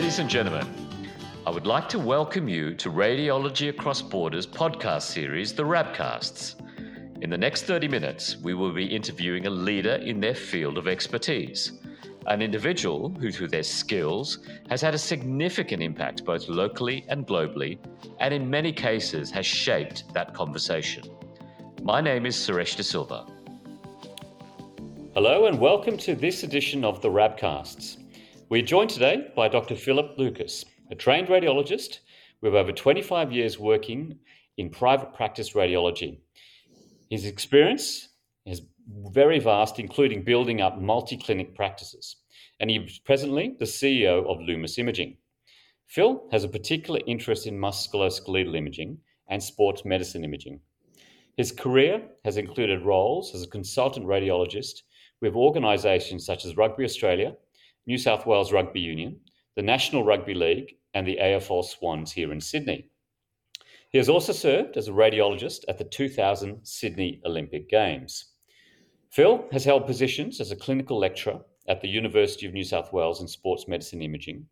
Ladies and gentlemen, I would like to welcome you to Radiology Across Borders podcast series, the RABcasts. In the next 30 minutes, we will be interviewing a leader in their field of expertise, an individual who, through their skills, has had a significant impact both locally and globally, and in many cases has shaped that conversation. My name is Suresh De Silva. Hello and welcome to this edition of the RABcasts. We're joined today by Dr. Philip Lucas, a trained radiologist with over 25 years working in private practice radiology. His experience is very vast, including building up multi-clinic practices, and he's presently the CEO of Lumus Imaging. Phil has a particular interest in musculoskeletal imaging and sports medicine imaging. His career has included roles as a consultant radiologist with organisations such as Rugby Australia, New South Wales Rugby Union, the National Rugby League, and the AFL Swans here in Sydney. He has also served as a radiologist at the 2000 Sydney Olympic Games. Phil has held positions as a clinical lecturer at the University of New South Wales in sports medicine imaging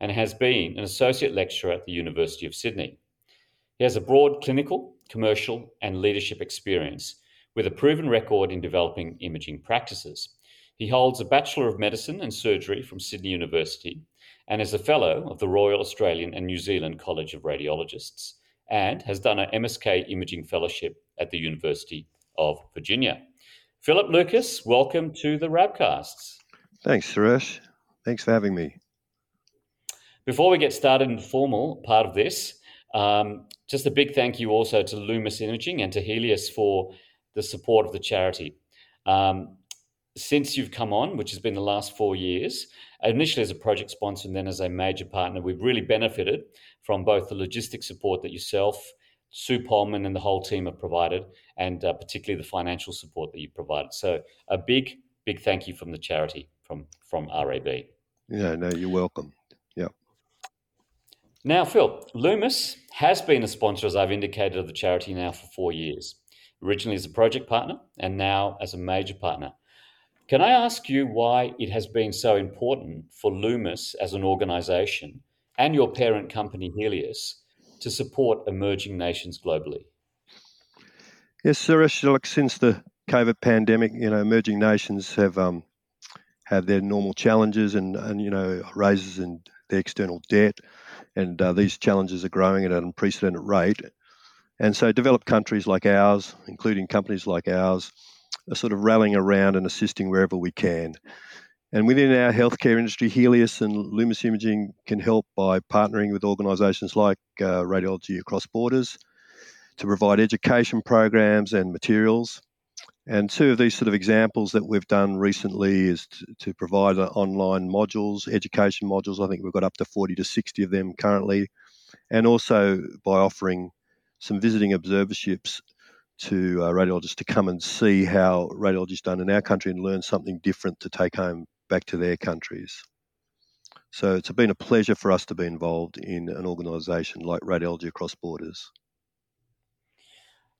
and has been an associate lecturer at the University of Sydney. He has a broad clinical, commercial, and leadership experience with a proven record in developing imaging practices. He holds a Bachelor of Medicine and Surgery from Sydney University and is a Fellow of the Royal Australian and New Zealand College of Radiologists, and has done an MSK Imaging Fellowship at the University of Virginia. Philip Lucas, welcome to the RABcasts. Thanks, Suresh. Thanks for having me. Before we get started in the formal part of this, just a big thank you also to Lumus Imaging and to Helios for the support of the charity. Since you've come on, which has been the last 4 years, initially as a project sponsor and then as a major partner, we've really benefited from both the logistic support that yourself, Sue Pullman, and the whole team have provided, and particularly the financial support that you've provided. So a big, big thank you from the charity, from RAB. Yeah, no, you're welcome. Yeah. Now, Phil, Lumus has been a sponsor, as I've indicated, of the charity now for 4 years, originally as a project partner and now as a major partner. Can I ask you why it has been so important for Lumus as an organisation and your parent company, Helios, to support emerging nations globally? Yes, Suresh, look, since the COVID pandemic, emerging nations have their normal challenges and raises in their external debt, and these challenges are growing at an unprecedented rate. And so developed countries like ours, including companies like ours, are sort of rallying around and assisting wherever we can. And within our healthcare industry, Helios and Lumus Imaging can help by partnering with organisations like Radiology Across Borders to provide education programs and materials. And two of these sort of examples that we've done recently is to provide online modules, education modules. I think we've got up to 40 to 60 of them currently. And also by offering some visiting observerships to radiologists to come and see how radiology is done in our country and learn something different to take home back to their countries. So it's been a pleasure for us to be involved in an organisation like Radiology Across Borders.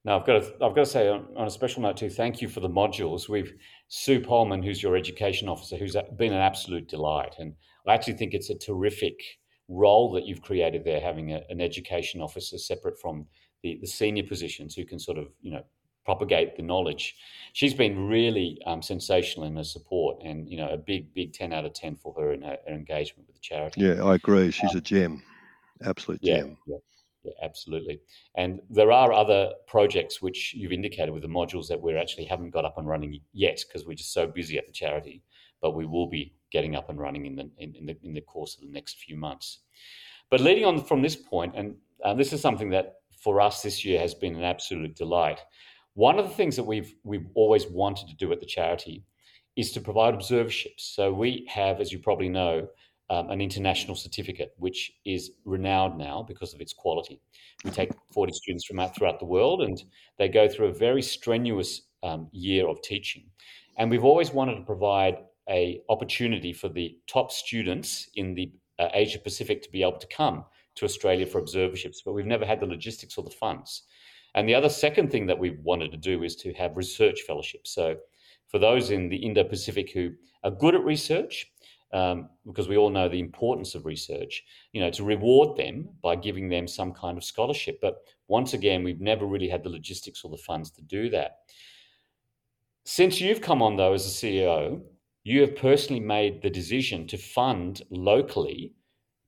Now, I've got to say on a special note too, thank you for the modules. We've Sue Pullman, who's your education officer, who's been an absolute delight. And I actually think it's a terrific role that you've created there, having an education officer separate from the senior positions who can sort of, propagate the knowledge. She's been really sensational in her support and, a big 10 out of 10 for her in her engagement with the charity. Yeah, I agree. She's a gem, absolute gem. Yeah, absolutely. And there are other projects which you've indicated with the modules that we actually haven't got up and running yet because we're just so busy at the charity, but we will be getting up and running in the course of the next few months. But leading on from this point, and this is something that for us this year has been an absolute delight. One of the things that we've always wanted to do at the charity is to provide observerships. So we have, as you probably know, an international certificate, which is renowned now because of its quality. We take 40 students from throughout the world and they go through a very strenuous year of teaching. And we've always wanted to provide an opportunity for the top students in the Asia Pacific to be able to come to Australia for observerships, but we've never had the logistics or the funds. And the other second thing that we've wanted to do is to have research fellowships. So for those in the Indo-Pacific who are good at research, because we all know the importance of research, you know, to reward them by giving them some kind of scholarship. But once again, we've never really had the logistics or the funds to do that. Since you've come on, though, as a CEO, you have personally made the decision to fund locally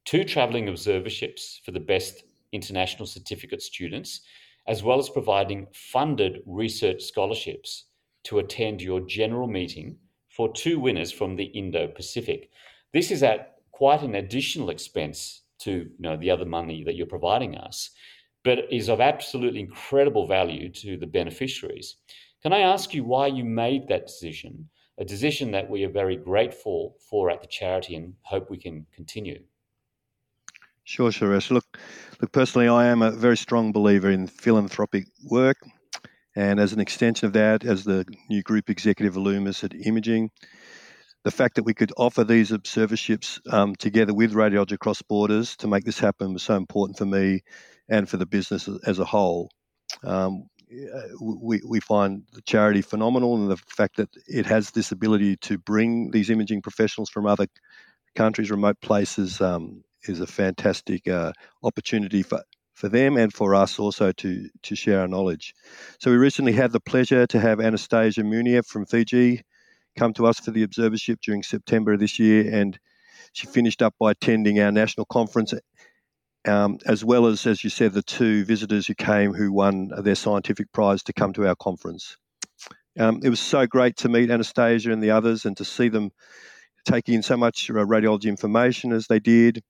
2 travelling observerships for the best international certificate students, as well as providing funded research scholarships to attend your general meeting for 2 winners from the Indo-Pacific. This is at quite an additional expense to, you know, the other money that you're providing us, but is of absolutely incredible value to the beneficiaries. Can I ask you why you made that decision, a decision that we are very grateful for at the charity and hope we can continue? Sure, Suresh. Look, personally, I am a very strong believer in philanthropic work. And as an extension of that, as the new group executive of Lumus at Imaging, the fact that we could offer these observerships together with Radiology Across Borders to make this happen was so important for me and for the business as a whole. We find the charity phenomenal, and the fact that it has this ability to bring these imaging professionals from other countries, remote places, is a fantastic opportunity for them and for us also to share our knowledge. So we recently had the pleasure to have Anastasia Munieff from Fiji come to us for the observership during September of this year, and she finished up by attending our national conference, as well as you said, the 2 visitors who came who won their scientific prize to come to our conference. It was so great to meet Anastasia and the others and to see them taking in so much radiology information as they did.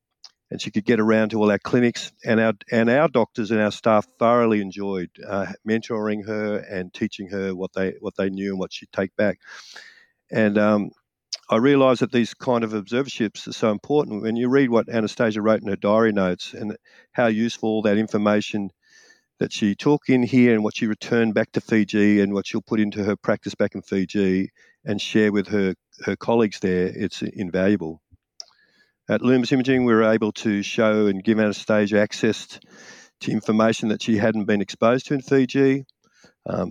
And she could get around to all our clinics, and our doctors and our staff thoroughly enjoyed mentoring her and teaching her what they knew and what she'd take back. And I realised that these kind of observerships are so important. When you read what Anastasia wrote in her diary notes and how useful all that information that she took in here and what she returned back to Fiji and what she'll put into her practice back in Fiji and share with her colleagues there, it's invaluable. At Lumus Imaging, we were able to show and give Anastasia access to information that she hadn't been exposed to in Fiji.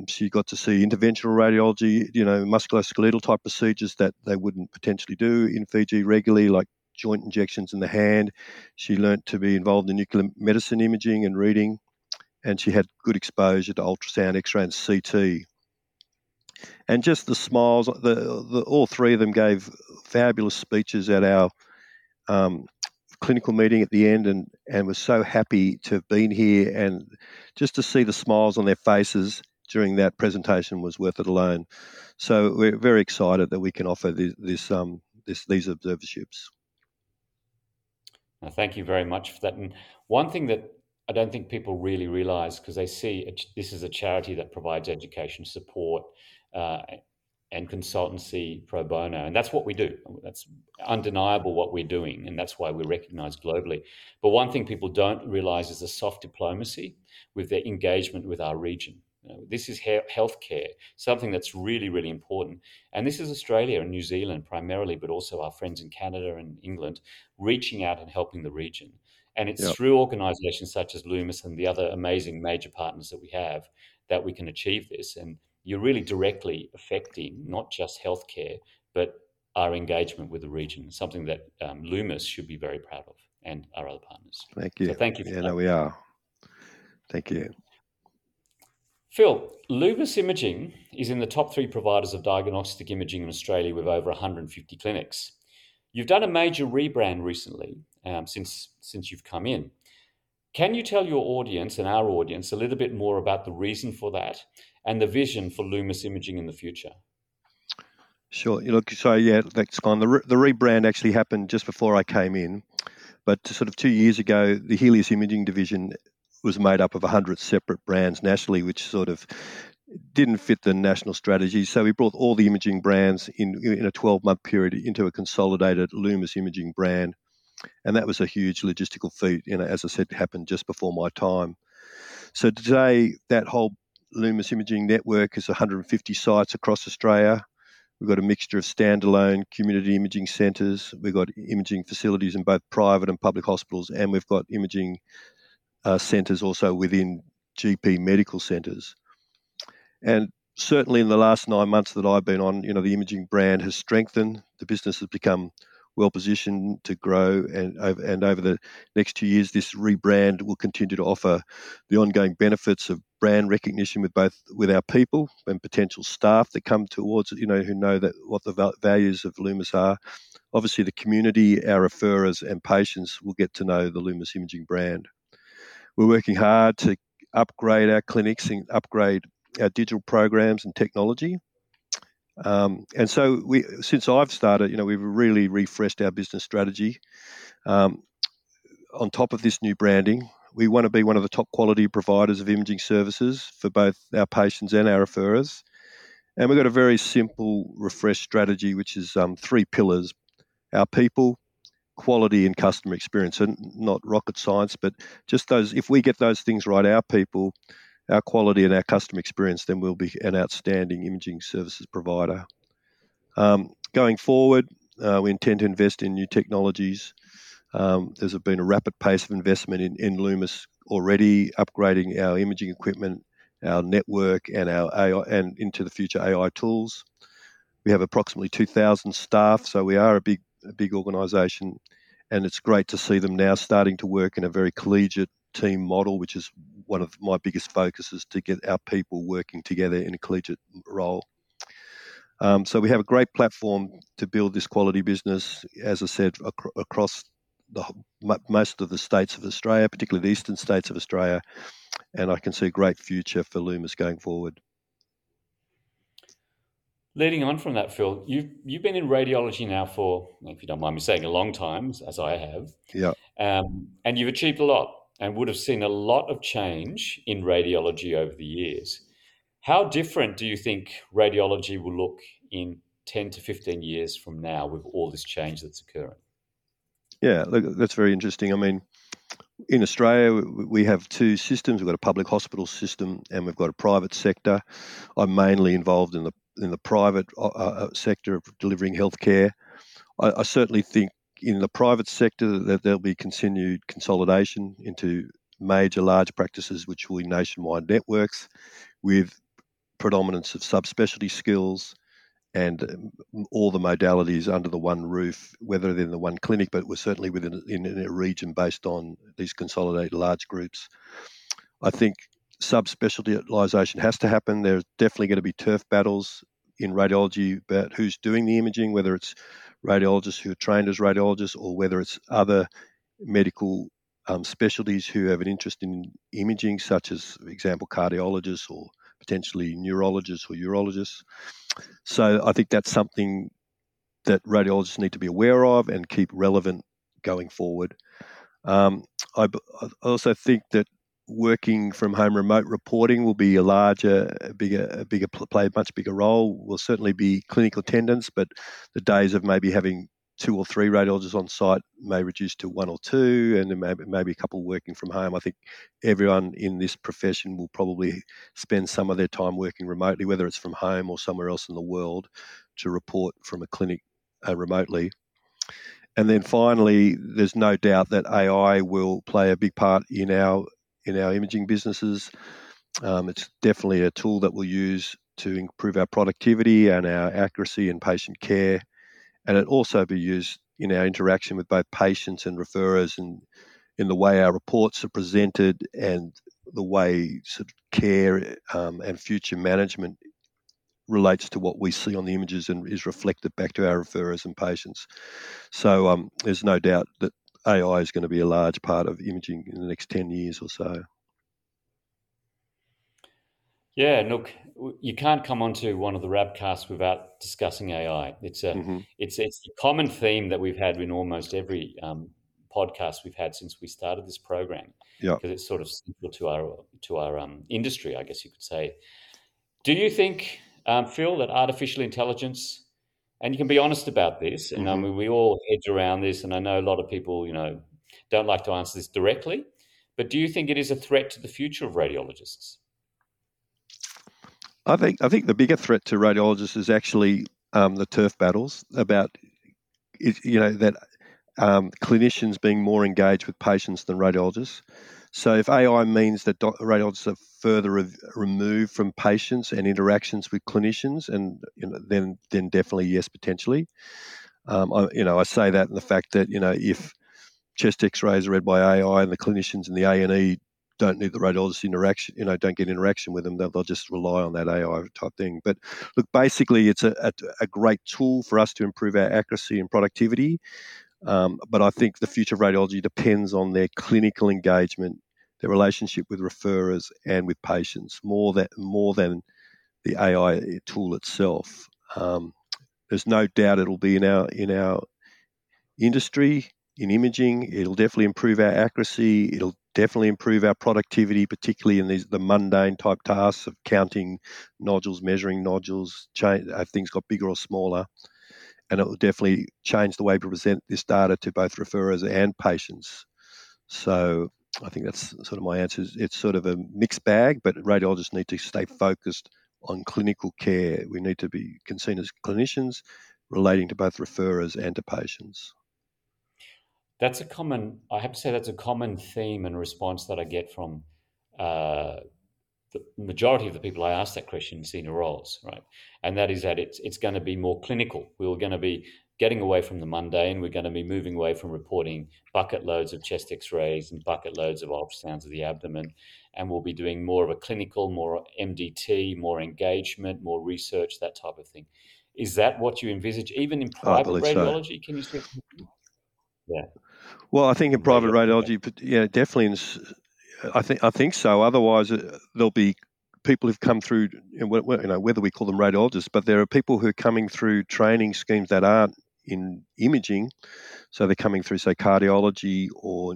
She got to see interventional radiology, you know, musculoskeletal type procedures that they wouldn't potentially do in Fiji regularly, like joint injections in the hand. She learnt to be involved in nuclear medicine imaging and reading, and she had good exposure to ultrasound, X-ray and CT. And just the smiles, all 3 of them gave fabulous speeches at our clinical meeting at the end, and was so happy to have been here, and just to see the smiles on their faces during that presentation was worth it alone. So we're very excited that we can offer these observerships. Well, thank you very much for that. And one thing that I don't think people really realise, because they see this is a charity that provides education support and consultancy pro bono. And that's what we do. That's undeniable what we're doing, and that's why we're recognised globally. But one thing people don't realise is the soft diplomacy with their engagement with our region. You know, this is healthcare, something that's really, really important. And this is Australia and New Zealand primarily, but also our friends in Canada and England, reaching out and helping the region. And it's through organisations such as Lumus and the other amazing major partners that we have that we can achieve this. And you're really directly affecting not just healthcare, but our engagement with the region, something that Lumus should be very proud of, and our other partners. Thank you. So thank you for that. No, we are. Thank you. Phil, Lumus Imaging is in the top 3 providers of diagnostic imaging in Australia with over 150 clinics. You've done a major rebrand recently since you've come in. Can you tell your audience and our audience a little bit more about the reason for that and the vision for Lumus Imaging in the future? Sure. Look, so yeah, that's gone. The rebrand actually happened just before I came in, but sort of 2 years ago, the Helios Imaging division was made up of 100 separate brands nationally, which sort of didn't fit the national strategy. So we brought all the imaging brands in a 12-month period into a consolidated Lumus Imaging brand. And that was a huge logistical feat, you know, as I said, happened just before my time. So today, that whole Lumus Imaging network is 150 sites across Australia. We've got a mixture of standalone community imaging centres. We've got imaging facilities in both private and public hospitals, and we've got imaging centres also within GP medical centres. And certainly in the last 9 months that I've been on, you know, the imaging brand has strengthened. The business has become well positioned to grow, and over the next 2 years, this rebrand will continue to offer the ongoing benefits of brand recognition with our people and potential staff that come towards it, who know that what the values of Lumus are. Obviously, the community, our referrers and patients will get to know the Lumus Imaging brand. We're working hard to upgrade our clinics and upgrade our digital programs and technology. And so since I've started, we've really refreshed our business strategy. On top of this new branding, we want to be one of the top quality providers of imaging services for both our patients and our referrers. And we've got a very simple refreshed strategy, which is three pillars: our people, quality and customer experience. And not rocket science, but just those, if we get those things right, our people, our quality and our customer experience, then we'll be an outstanding imaging services provider. Going forward, we intend to invest in new technologies. There's been a rapid pace of investment in Lumus already, upgrading our imaging equipment, our network, and our AI, and into the future AI tools. We have approximately 2,000 staff, so we are a big organisation, and it's great to see them now starting to work in a very collegiate team model, which is one of my biggest focuses, to get our people working together in a collegiate role. So we have a great platform to build this quality business, as I said, across most of the states of Australia, particularly the eastern states of Australia, and I can see a great future for Lumus going forward. Leading on from that, Phil, you've been in radiology now for, if you don't mind me saying, a long time, as I have. Yeah. And you've achieved a lot, and would have seen a lot of change in radiology over the years. How different do you think radiology will look in 10 to 15 years from now with all this change that's occurring? Yeah, look, that's very interesting. I mean, in Australia, we have two systems. We've got a public hospital system and we've got a private sector. I'm mainly involved in the private sector of delivering healthcare. I certainly think in the private sector that there'll be continued consolidation into major large practices, which will be nationwide networks with predominance of subspecialty skills and all the modalities under the one roof, whether they're in the one clinic, but we're certainly in a region based on these consolidated large groups. I think subspecialisation has to happen. There's definitely going to be turf battles in radiology about who's doing the imaging, whether it's radiologists who are trained as radiologists or whether it's other medical specialties who have an interest in imaging, such as, for example, cardiologists or potentially neurologists or urologists. So I think that's something that radiologists need to be aware of and keep relevant going forward. I also think that working from home, remote reporting will be a much bigger role. Will certainly be clinical attendance, but the days of maybe having 2 or 3 radiologists on site may reduce to 1 or 2, and maybe a couple working from home. I think everyone in this profession will probably spend some of their time working remotely, whether it's from home or somewhere else in the world, to report from a clinic remotely. And then finally, there's no doubt that AI will play a big part in our imaging businesses. It's definitely a tool that we'll use to improve our productivity and our accuracy and patient care. And it also be used in our interaction with both patients and referrers, and in the way our reports are presented and the way sort of care and future management relates to what we see on the images and is reflected back to our referrers and patients. So there's no doubt that AI is going to be a large part of imaging in the next 10 years or so. Yeah, look, you can't come onto one of the RABcasts without discussing AI. It's the common theme that we've had in almost every podcast we've had since we started this program, because it's sort of central to our industry, I guess you could say. Do you think, Phil, that artificial intelligence, and you can be honest about this, and I mean, we all hedge around this, and I know a lot of people, don't like to answer this directly, but do you think it is a threat to the future of radiologists? I think the bigger threat to radiologists is actually the turf battles about, that clinicians being more engaged with patients than radiologists. So if AI means that radiologists are further removed from patients and interactions with clinicians, and then definitely yes, potentially. I say that in the fact that, you know, if chest x-rays are read by AI and the clinicians in the A&E don't need the radiologist interaction, you know, don't get interaction with them, they'll just rely on that AI type thing. But look, basically it's a great tool for us to improve our accuracy and productivity. But I think the future of radiology depends on their clinical engagement, their relationship with referrers and with patients, more than the AI tool itself. There's no doubt it'll be in our industry, in imaging. It'll definitely improve our accuracy. It'll definitely improve our productivity, particularly in the mundane type tasks of counting nodules, measuring nodules, if things got bigger or smaller. And it will definitely change the way we present this data to both referrers and patients. So I think that's sort of my answer. It's sort of a mixed bag, but radiologists need to stay focused on clinical care. We need to be seen as clinicians relating to both referrers and to patients. That's a common theme and response that I get from the majority of the people I ask that question in senior roles, right? And that is that it's going to be more clinical. We're going to be getting away from the mundane. We're going to be moving away from reporting bucket loads of chest x-rays and bucket loads of ultrasounds of the abdomen. And we'll be doing more of a clinical, more MDT, more engagement, more research, that type of thing. Is that what you envisage, even in private radiology? So. Can you say? Yeah. Well, I think in private radiology, yeah, definitely. I think so. Otherwise, there'll be people who've come through, you know, whether we call them radiologists, but there are people who are coming through training schemes that aren't in imaging. So they're coming through, say, cardiology or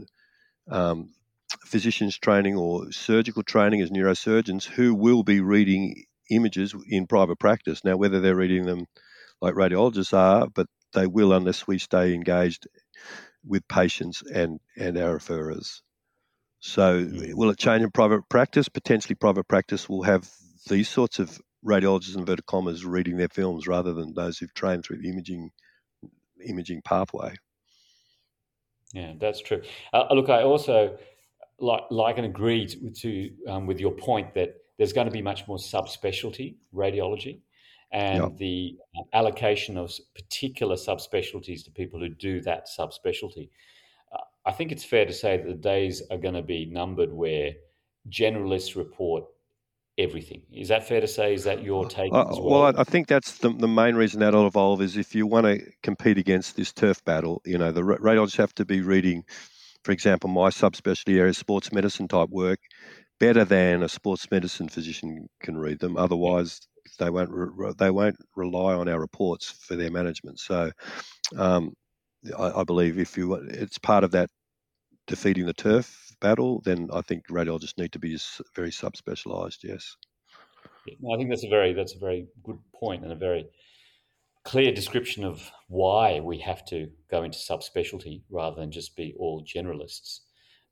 physician's training or surgical training as neurosurgeons who will be reading images in private practice. Now, whether they're reading them like radiologists are, but they will unless we stay engaged with patients and our referrers. So will it change in private practice? Potentially private practice will have these sorts of radiologists, inverted commas, reading their films rather than those who've trained through the imaging pathway. Yeah, that's true. Look, I also like and agree with your point that there's going to be much more subspecialty radiology. And the allocation of particular subspecialties to people who do that subspecialty. I think it's fair to say that the days are going to be numbered where generalists report everything. Is that fair to say? Is that your take as well? Well, I think that's the main reason that'll evolve is if you want to compete against this turf battle, you know, the radiologists have to be reading, for example, my subspecialty area, sports medicine type work, better than a sports medicine physician can read them. Otherwise, they won't rely on our reports for their management. So I believe it's part of that defeating the turf battle, then I think radiologists need to be very subspecialised, yes. Well, I think that's a very good point and a very clear description of why we have to go into subspecialty rather than just be all generalists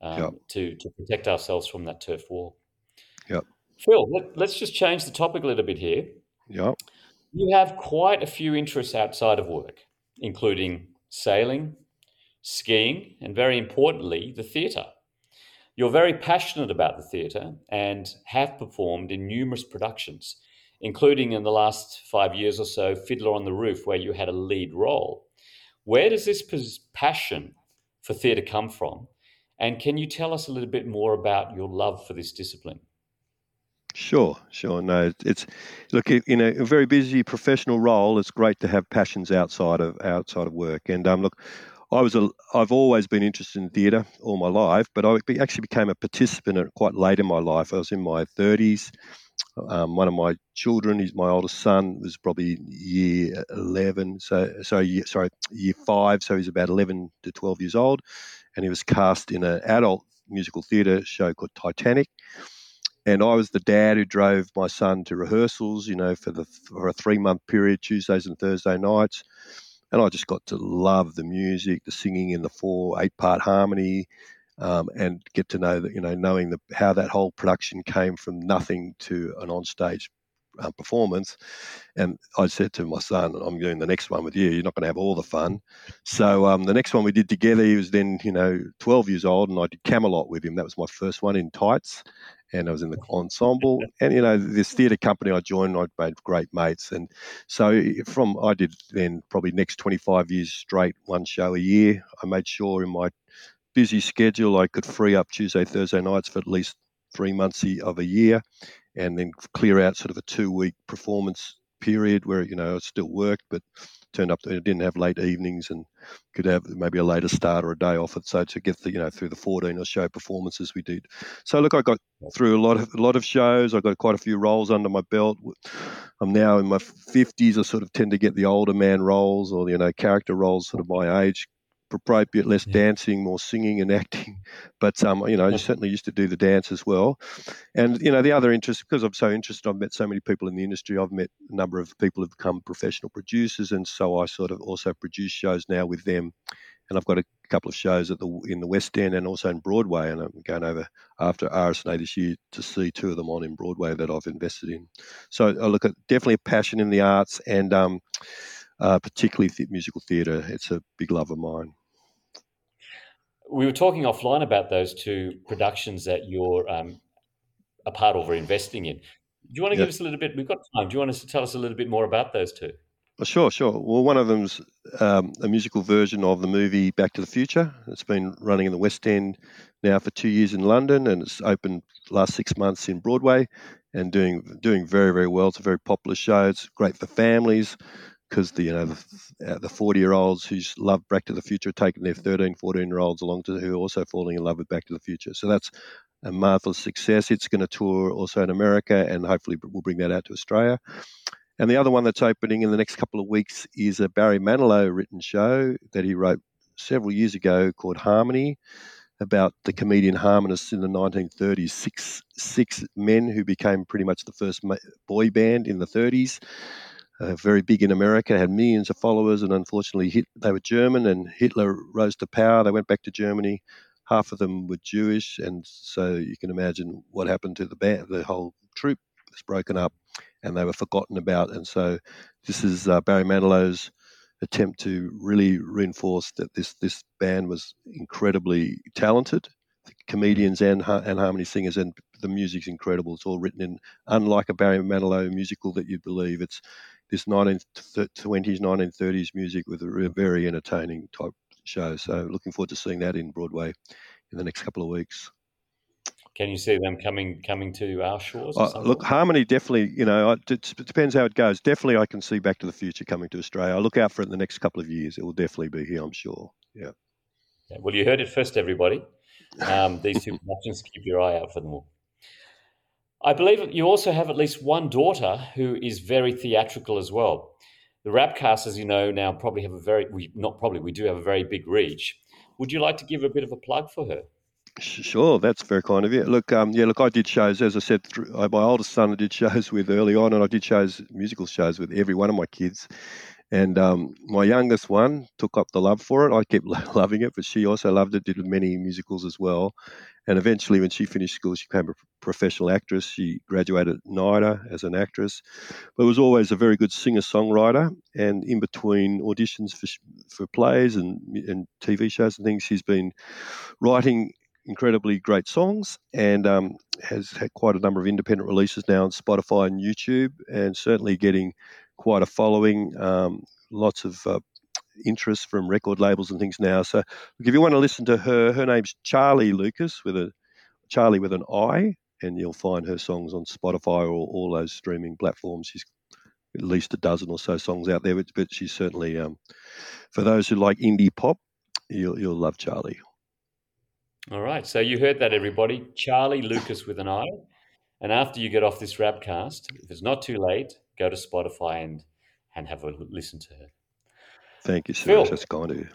to protect ourselves from that turf war. Yep. Phil, let's just change the topic a little bit here. Yeah. You have quite a few interests outside of work, including sailing, skiing, and very importantly, the theatre. You're very passionate about the theatre and have performed in numerous productions, including in the last 5 years or so, Fiddler on the Roof, where you had a lead role. Where does this passion for theatre come from? And can you tell us a little bit more about your love for this discipline? Sure. No, look, in a very busy professional role, it's great to have passions outside of work. And look, I've always been interested in theatre all my life, but I actually became a participant quite late in my life. I was in my 30s. One of my children, my oldest son, was probably year 11. Year 5. So he's about 11 to 12 years old, and he was cast in an adult musical theatre show called Titanic. And I was the dad who drove my son to rehearsals, you know, for a 3-month period, Tuesdays and Thursday nights. And I just got to love the music, the singing in the 4 8-part harmony, and get to know that, you know, knowing how that whole production came from nothing to an onstage performance. And I said to my son, "I'm doing the next one with you. You're not going to have all the fun." So the next one we did together, he was then, you know, 12 years old, and I did Camelot with him. That was my first one in tights. and I was in the ensemble. And, you know, this theatre company I joined, I made great mates. And so I did then probably next 25 years straight, one show a year. I made sure in my busy schedule I could free up Tuesday, Thursday nights for at least 3 months of a year, and then clear out sort of a 2-week performance period where, you know, I still worked, but turned up, I didn't have late evenings and could have maybe a later start or a day off. So to get the, you know, through the 14 or show performances we did. So look, I got through a lot of shows. I got quite a few roles under my belt. I'm now in my 50s. I sort of tend to get the older man roles or, you know, character roles sort of my age, appropriate, less dancing, more singing and acting. But, you know, I certainly used to do the dance as well. And, you know, the other interest, because I'm so interested, I've met so many people in the industry. I've met a number of people who've become professional producers. And so I sort of also produce shows now with them. And I've got a couple of shows in the West End and also in Broadway. And I'm going over after RSNA this year to see two of them on in Broadway that I've invested in. So I look at definitely a passion in the arts and particularly musical theatre. It's a big love of mine. We were talking offline about those two productions that you're a part of or investing in. Do you want to give us a little bit? We've got time. Do you want us to tell us a little bit more about those two? Sure. Well, one of them's a musical version of the movie Back to the Future. It's been running in the West End now for 2 years in London, and it's opened last 6 months in Broadway and doing very, very well. It's a very popular show. It's great for families, because the 40-year-olds who love Back to the Future are taking their 13, 14-year-olds along who are also falling in love with Back to the Future. So that's a marvellous success. It's going to tour also in America, and hopefully we'll bring that out to Australia. And the other one that's opening in the next couple of weeks is a Barry Manilow-written show that he wrote several years ago called Harmony, about the comedian harmonists in the 1930s, six men who became pretty much the first boy band in the 30s. Very big in America, had millions of followers, and unfortunately they were German, and Hitler rose to power. They went back to Germany. Half of them were Jewish, and so you can imagine what happened to the band. The whole troupe was broken up, and they were forgotten about. And so this is Barry Manilow's attempt to really reinforce that this band was incredibly talented, the comedians and harmony singers, and the music's incredible. It's all written in, unlike a Barry Manilow musical that you'd believe, it's this 1920s, 1930s music with a very entertaining type show. So looking forward to seeing that in Broadway in the next couple of weeks. Can you see them coming to our shores? Look, Harmony definitely, you know, it depends how it goes. Definitely I can see Back to the Future coming to Australia. I'll look out for it in the next couple of years. It will definitely be here, I'm sure. Yeah. Well, you heard it first, everybody. These two productions, keep your eye out for them all. I believe you also have at least one daughter who is very theatrical as well. The RABcasts, as you know, now probably have we do have a very big reach. Would you like to give a bit of a plug for her? Sure, that's very kind of you. Look, I did shows, as I said, my oldest son I did shows with early on, and I did musical shows with every one of my kids. And my youngest one took up the love for it. I kept loving it, but she also loved it, did many musicals as well. And eventually when she finished school, she became a professional actress. She graduated at NIDA as an actress, but was always a very good singer-songwriter. And in between auditions for plays and TV shows and things, she's been writing incredibly great songs, and has had quite a number of independent releases now on Spotify and YouTube, and certainly getting quite a following, lots of interest from record labels and things now. So if you want to listen to her name's Charlie Lucas, with a Charlie with an I, and you'll find her songs on Spotify or all those streaming platforms. She's at least a dozen or so songs out there, but she's certainly, for those who like indie pop, you'll love Charlie. All right, so you heard that, everybody. Charlie Lucas with an I. And after you get off this RABcast, if it's not too late, go to Spotify and have a listen to her. Thank you so much. That's kind of you.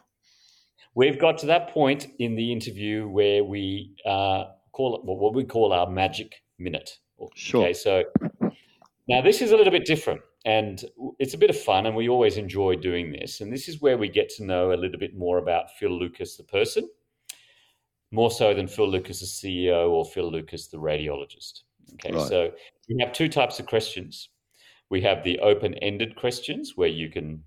We've got to that point in the interview where we call what we call our magic minute. Sure. Okay, so now this is a little bit different, and it's a bit of fun, and we always enjoy doing this. And this is where we get to know a little bit more about Phil Lucas, the person, more so than Phil Lucas, the CEO, or Phil Lucas, the radiologist. Okay, right. So we have two types of questions. We have the open-ended questions where you can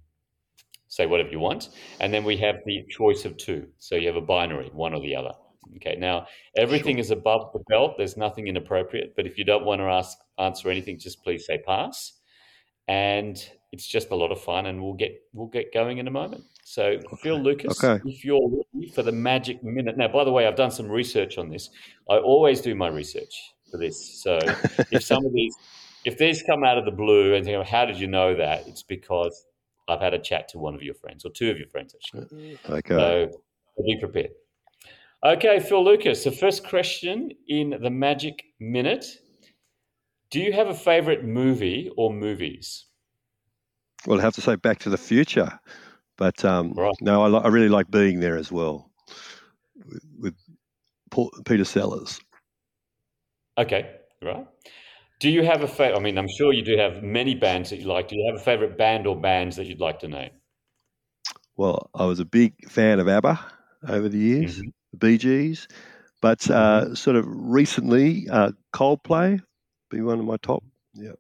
say whatever you want. And then we have the choice of two. So you have a binary, one or the other. Okay, now everything is above the belt. There's nothing inappropriate. But if you don't want to answer anything, just please say pass. And it's just a lot of fun, and we'll get going in a moment. So, okay. Phil Lucas, okay. If you're ready for the magic minute. Now, by the way, I've done some research on this. I always do my research for this. So if these come out of the blue and think, oh, how did you know that? It's because I've had a chat to one of your friends, or two of your friends, actually. Okay. So be prepared. Okay, Phil Lucas, the first question in the magic minute. Do you have a favourite movie or movies? Well, I have to say Back to the Future. But right. No, I really like being there as well with Peter Sellers. Okay, right. Do you have a favourite? I mean, I'm sure you do have many bands that you like. Do you have a favourite band or bands that you'd like to name? Well, I was a big fan of ABBA over the years, mm-hmm. the Bee Gees, but sort of recently Coldplay be one of my top. Yeah,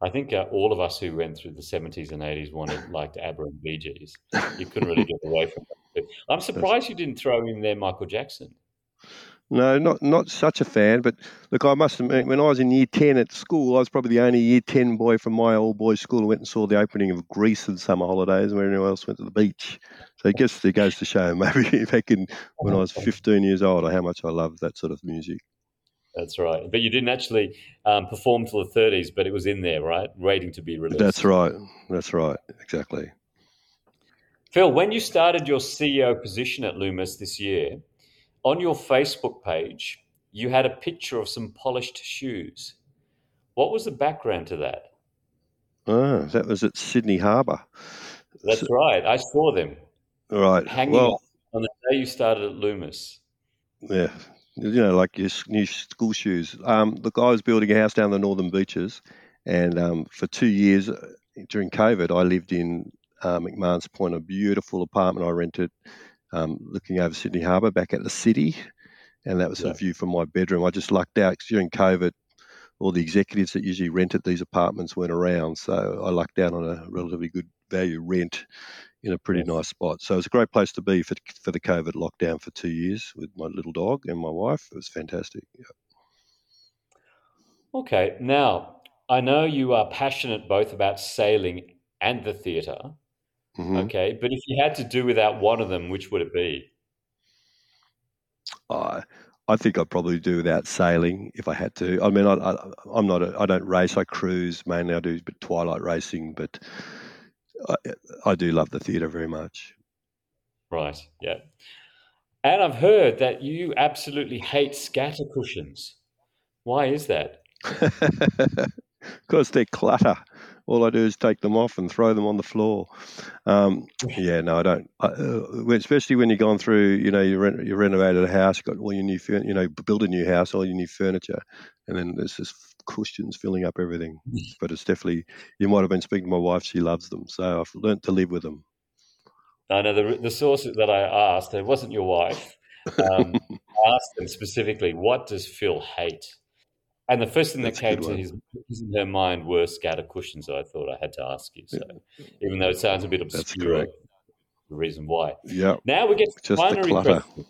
I think all of us who went through the 70s and 80s liked ABBA and Bee Gees. You couldn't really get away from that. I'm surprised you didn't throw in there Michael Jackson. No, not such a fan, but look, I must admit, when I was in year 10 at school, I was probably the only year 10 boy from my old boys' school who went and saw the opening of Greece in summer holidays and everyone else went to the beach. So I guess it goes to show maybe back in when I was 15 years old how much I loved that sort of music. That's right. But you didn't actually perform till the 30s, but it was in there, right, waiting to be released. That's right. That's right. Exactly. Phil, when you started your CEO position at Lumus this year, on your Facebook page, you had a picture of some polished shoes. What was the background to that? Oh, that was at Sydney Harbour. That's right. I saw them. Right. Hanging on the day you started at Lumus. Yeah. You know, like your new school shoes. Look, I was building a house down the Northern Beaches, and for 2 years during COVID, I lived in McMahon's Point, a beautiful apartment I rented. Looking over Sydney Harbour back at the city, and that was a view from my bedroom. I just lucked out during COVID. All the executives that usually rented these apartments weren't around, so I lucked out on a relatively good value rent in a pretty nice spot. So it was a great place to be for the COVID lockdown for 2 years with my little dog and my wife. It was fantastic. Yeah. Okay, now I know you are passionate both about sailing and the theatre. Mm-hmm. Okay, but if you had to do without one of them, which would it be? I think I'd probably do without sailing if I had to. I mean, I don't race. I cruise mainly. I do a bit twilight racing, but I do love the theatre very much. Right. Yeah. And I've heard that you absolutely hate scatter cushions. Why is that? Because they're clutter. All I do is take them off and throw them on the floor. I don't. Especially when you've gone through, you renovated a house, got all your new furniture, build a new house, all your new furniture, and then there's just cushions filling up everything. But it's definitely, you might have been speaking to my wife, she loves them. So I've learnt to live with them. I know the source that I asked, it wasn't your wife, I asked them specifically, what does Phil hate? And the first thing that came to her mind were scatter cushions. So I thought I had to ask you. So, even though it sounds a bit obscure, that's the reason why. Yeah. Now we get to the binary questions.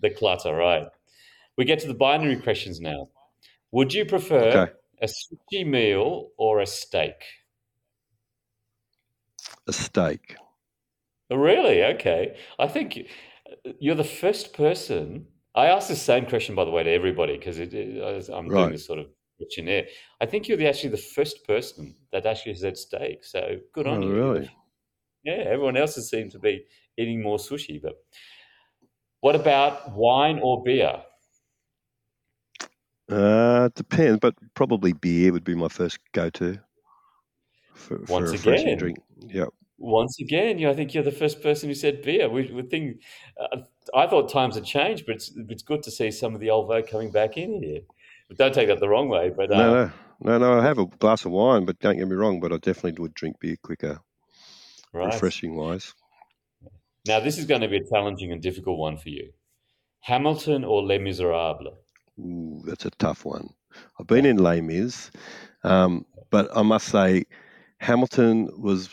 The clutter, right? We get to the binary questions now. Would you prefer a sushi meal or a steak? A steak. Oh, really? Okay. I think you're the first person. I asked the same question, by the way, to everybody because I'm doing this sort of questionnaire. I think you're actually the first person that actually said steak, so good on you. Really? Yeah, everyone else has seemed to be eating more sushi. But what about wine or beer? Depends, but probably beer would be my first go-to for a refreshing drink. Yep. Once again, I think you're the first person who said beer. I thought times had changed, but it's good to see some of the old vogue coming back in here. But don't take that the wrong way. But no, I have a glass of wine, but don't get me wrong, but I definitely would drink beer quicker, right. Refreshing-wise. Now, this is going to be a challenging and difficult one for you. Hamilton or Les Misérables? Ooh, that's a tough one. I've been in Les Mis, but I must say Hamilton was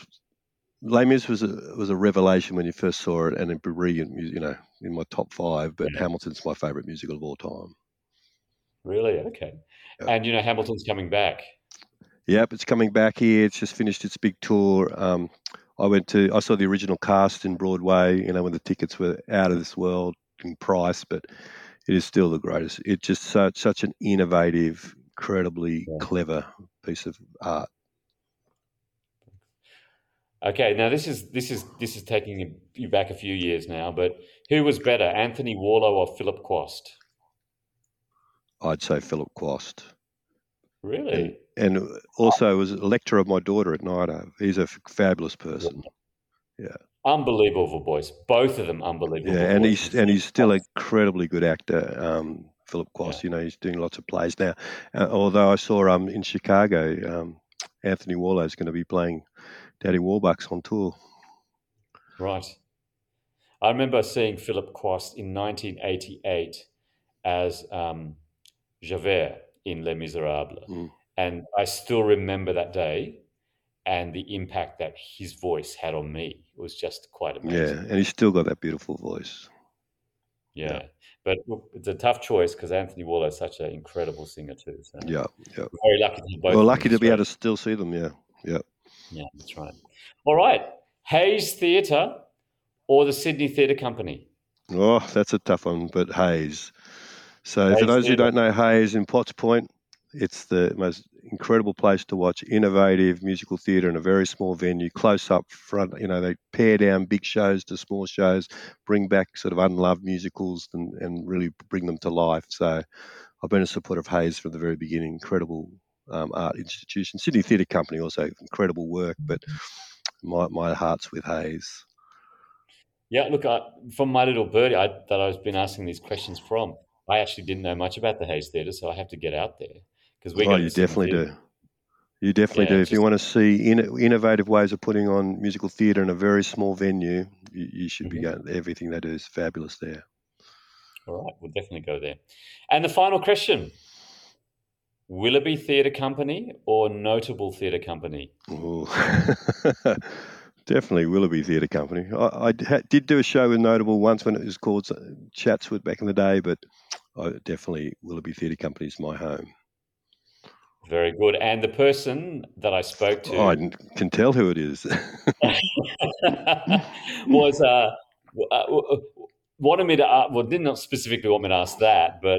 Les Mis was a revelation when you first saw it, and a brilliant, you know, in my top five. But Hamilton's my favourite musical of all time. Really? Okay. Yep. And you know, Hamilton's coming back. Yep, it's coming back here. It's just finished its big tour. I saw the original cast in Broadway. You know, when the tickets were out of this world in price, but it is still the greatest. It's just such an innovative, incredibly clever piece of art. Okay, now this is taking you back a few years now, but who was better, Anthony Warlow or Philip Quast? I'd say Philip Quast. Really? And also was a lecturer of my daughter at NIDA. He's a fabulous person. Yeah. Unbelievable voice. Both of them unbelievable. Yeah, and voices. he's still an incredibly good actor. Philip Quast, you know, he's doing lots of plays now. Although I saw in Chicago, Anthony Warlow's going to be playing Daddy Warbucks on tour. Right. I remember seeing Philip Quast in 1988 as Javert in Les Misérables. Mm. And I still remember that day and the impact that his voice had on me. It was just quite amazing. Yeah, and he's still got that beautiful voice. Yeah. But look, it's a tough choice because Anthony Warlow is such an incredible singer too. So yeah. Very lucky to both. Well, lucky to be able to still see them, yeah. Yeah, that's right. All right, Hayes Theatre or the Sydney Theatre Company? Oh, that's a tough one, but Hayes. So Hayes for those who don't know, Hayes in Potts Point, it's the most incredible place to watch innovative musical theatre in a very small venue, close up front. You know, they pare down big shows to small shows, bring back sort of unloved musicals and really bring them to life. So I've been a supporter of Hayes from the very beginning. Incredible art institution. Sydney Theatre Company also incredible work, but my heart's with Hayes. Yeah, look, from my little birdie that I've been asking these questions from, I actually didn't know much about the Hayes Theatre, so I have to get out there because we. Oh, you definitely do. You definitely do. If you want to see innovative ways of putting on musical theatre in a very small venue, you should be going. Everything they do is fabulous there. All right, we'll definitely go there. And the final question. Willoughby Theatre Company or Notable Theatre Company? Ooh. Definitely Willoughby Theatre Company. I did do a show with Notable once when it was called Chatswood back in the day, but definitely Willoughby Theatre Company is my home. Very good. And the person that I spoke to... I can tell who it is. was... wanted me to... did not specifically want me to ask that, but...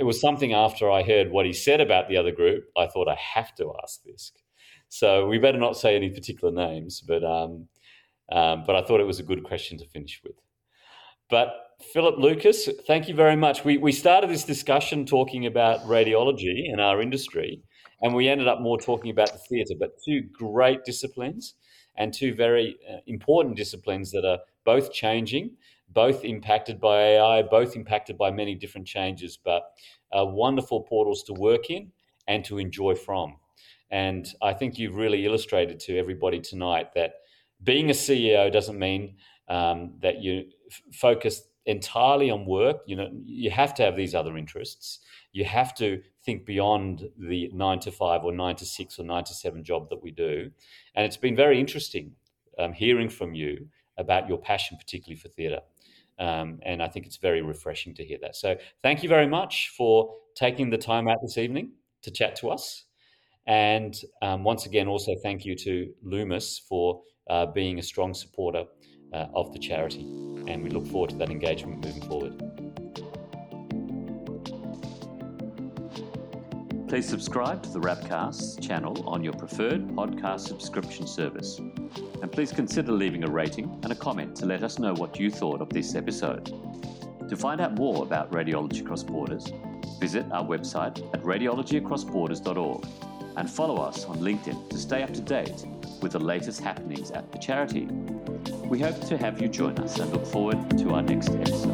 it was something after I heard what he said about the other group, I thought I have to ask this. So we better not say any particular names, but I thought it was a good question to finish with. But Philip Lucas, thank you very much. We started this discussion talking about radiology and our industry, and we ended up more talking about the theatre, but two great disciplines and two very important disciplines that are both changing, both impacted by AI, both impacted by many different changes, but wonderful portals to work in and to enjoy from. And I think you've really illustrated to everybody tonight that being a CEO doesn't mean that you focus entirely on work. You know, you have to have these other interests. You have to think beyond the 9 to 5 or 9 to 6 or 9 to 7 job that we do. And it's been very interesting hearing from you about your passion, particularly for theatre. And I think it's very refreshing to hear that. So thank you very much for taking the time out this evening to chat to us. And once again, also thank you to Lumus for being a strong supporter of the charity. And we look forward to that engagement moving forward. Please subscribe to the RABcasts channel on your preferred podcast subscription service. And please consider leaving a rating and a comment to let us know what you thought of this episode. To find out more about Radiology Across Borders, visit our website at radiologyacrossborders.org and follow us on LinkedIn to stay up to date with the latest happenings at the charity. We hope to have you join us and look forward to our next episode.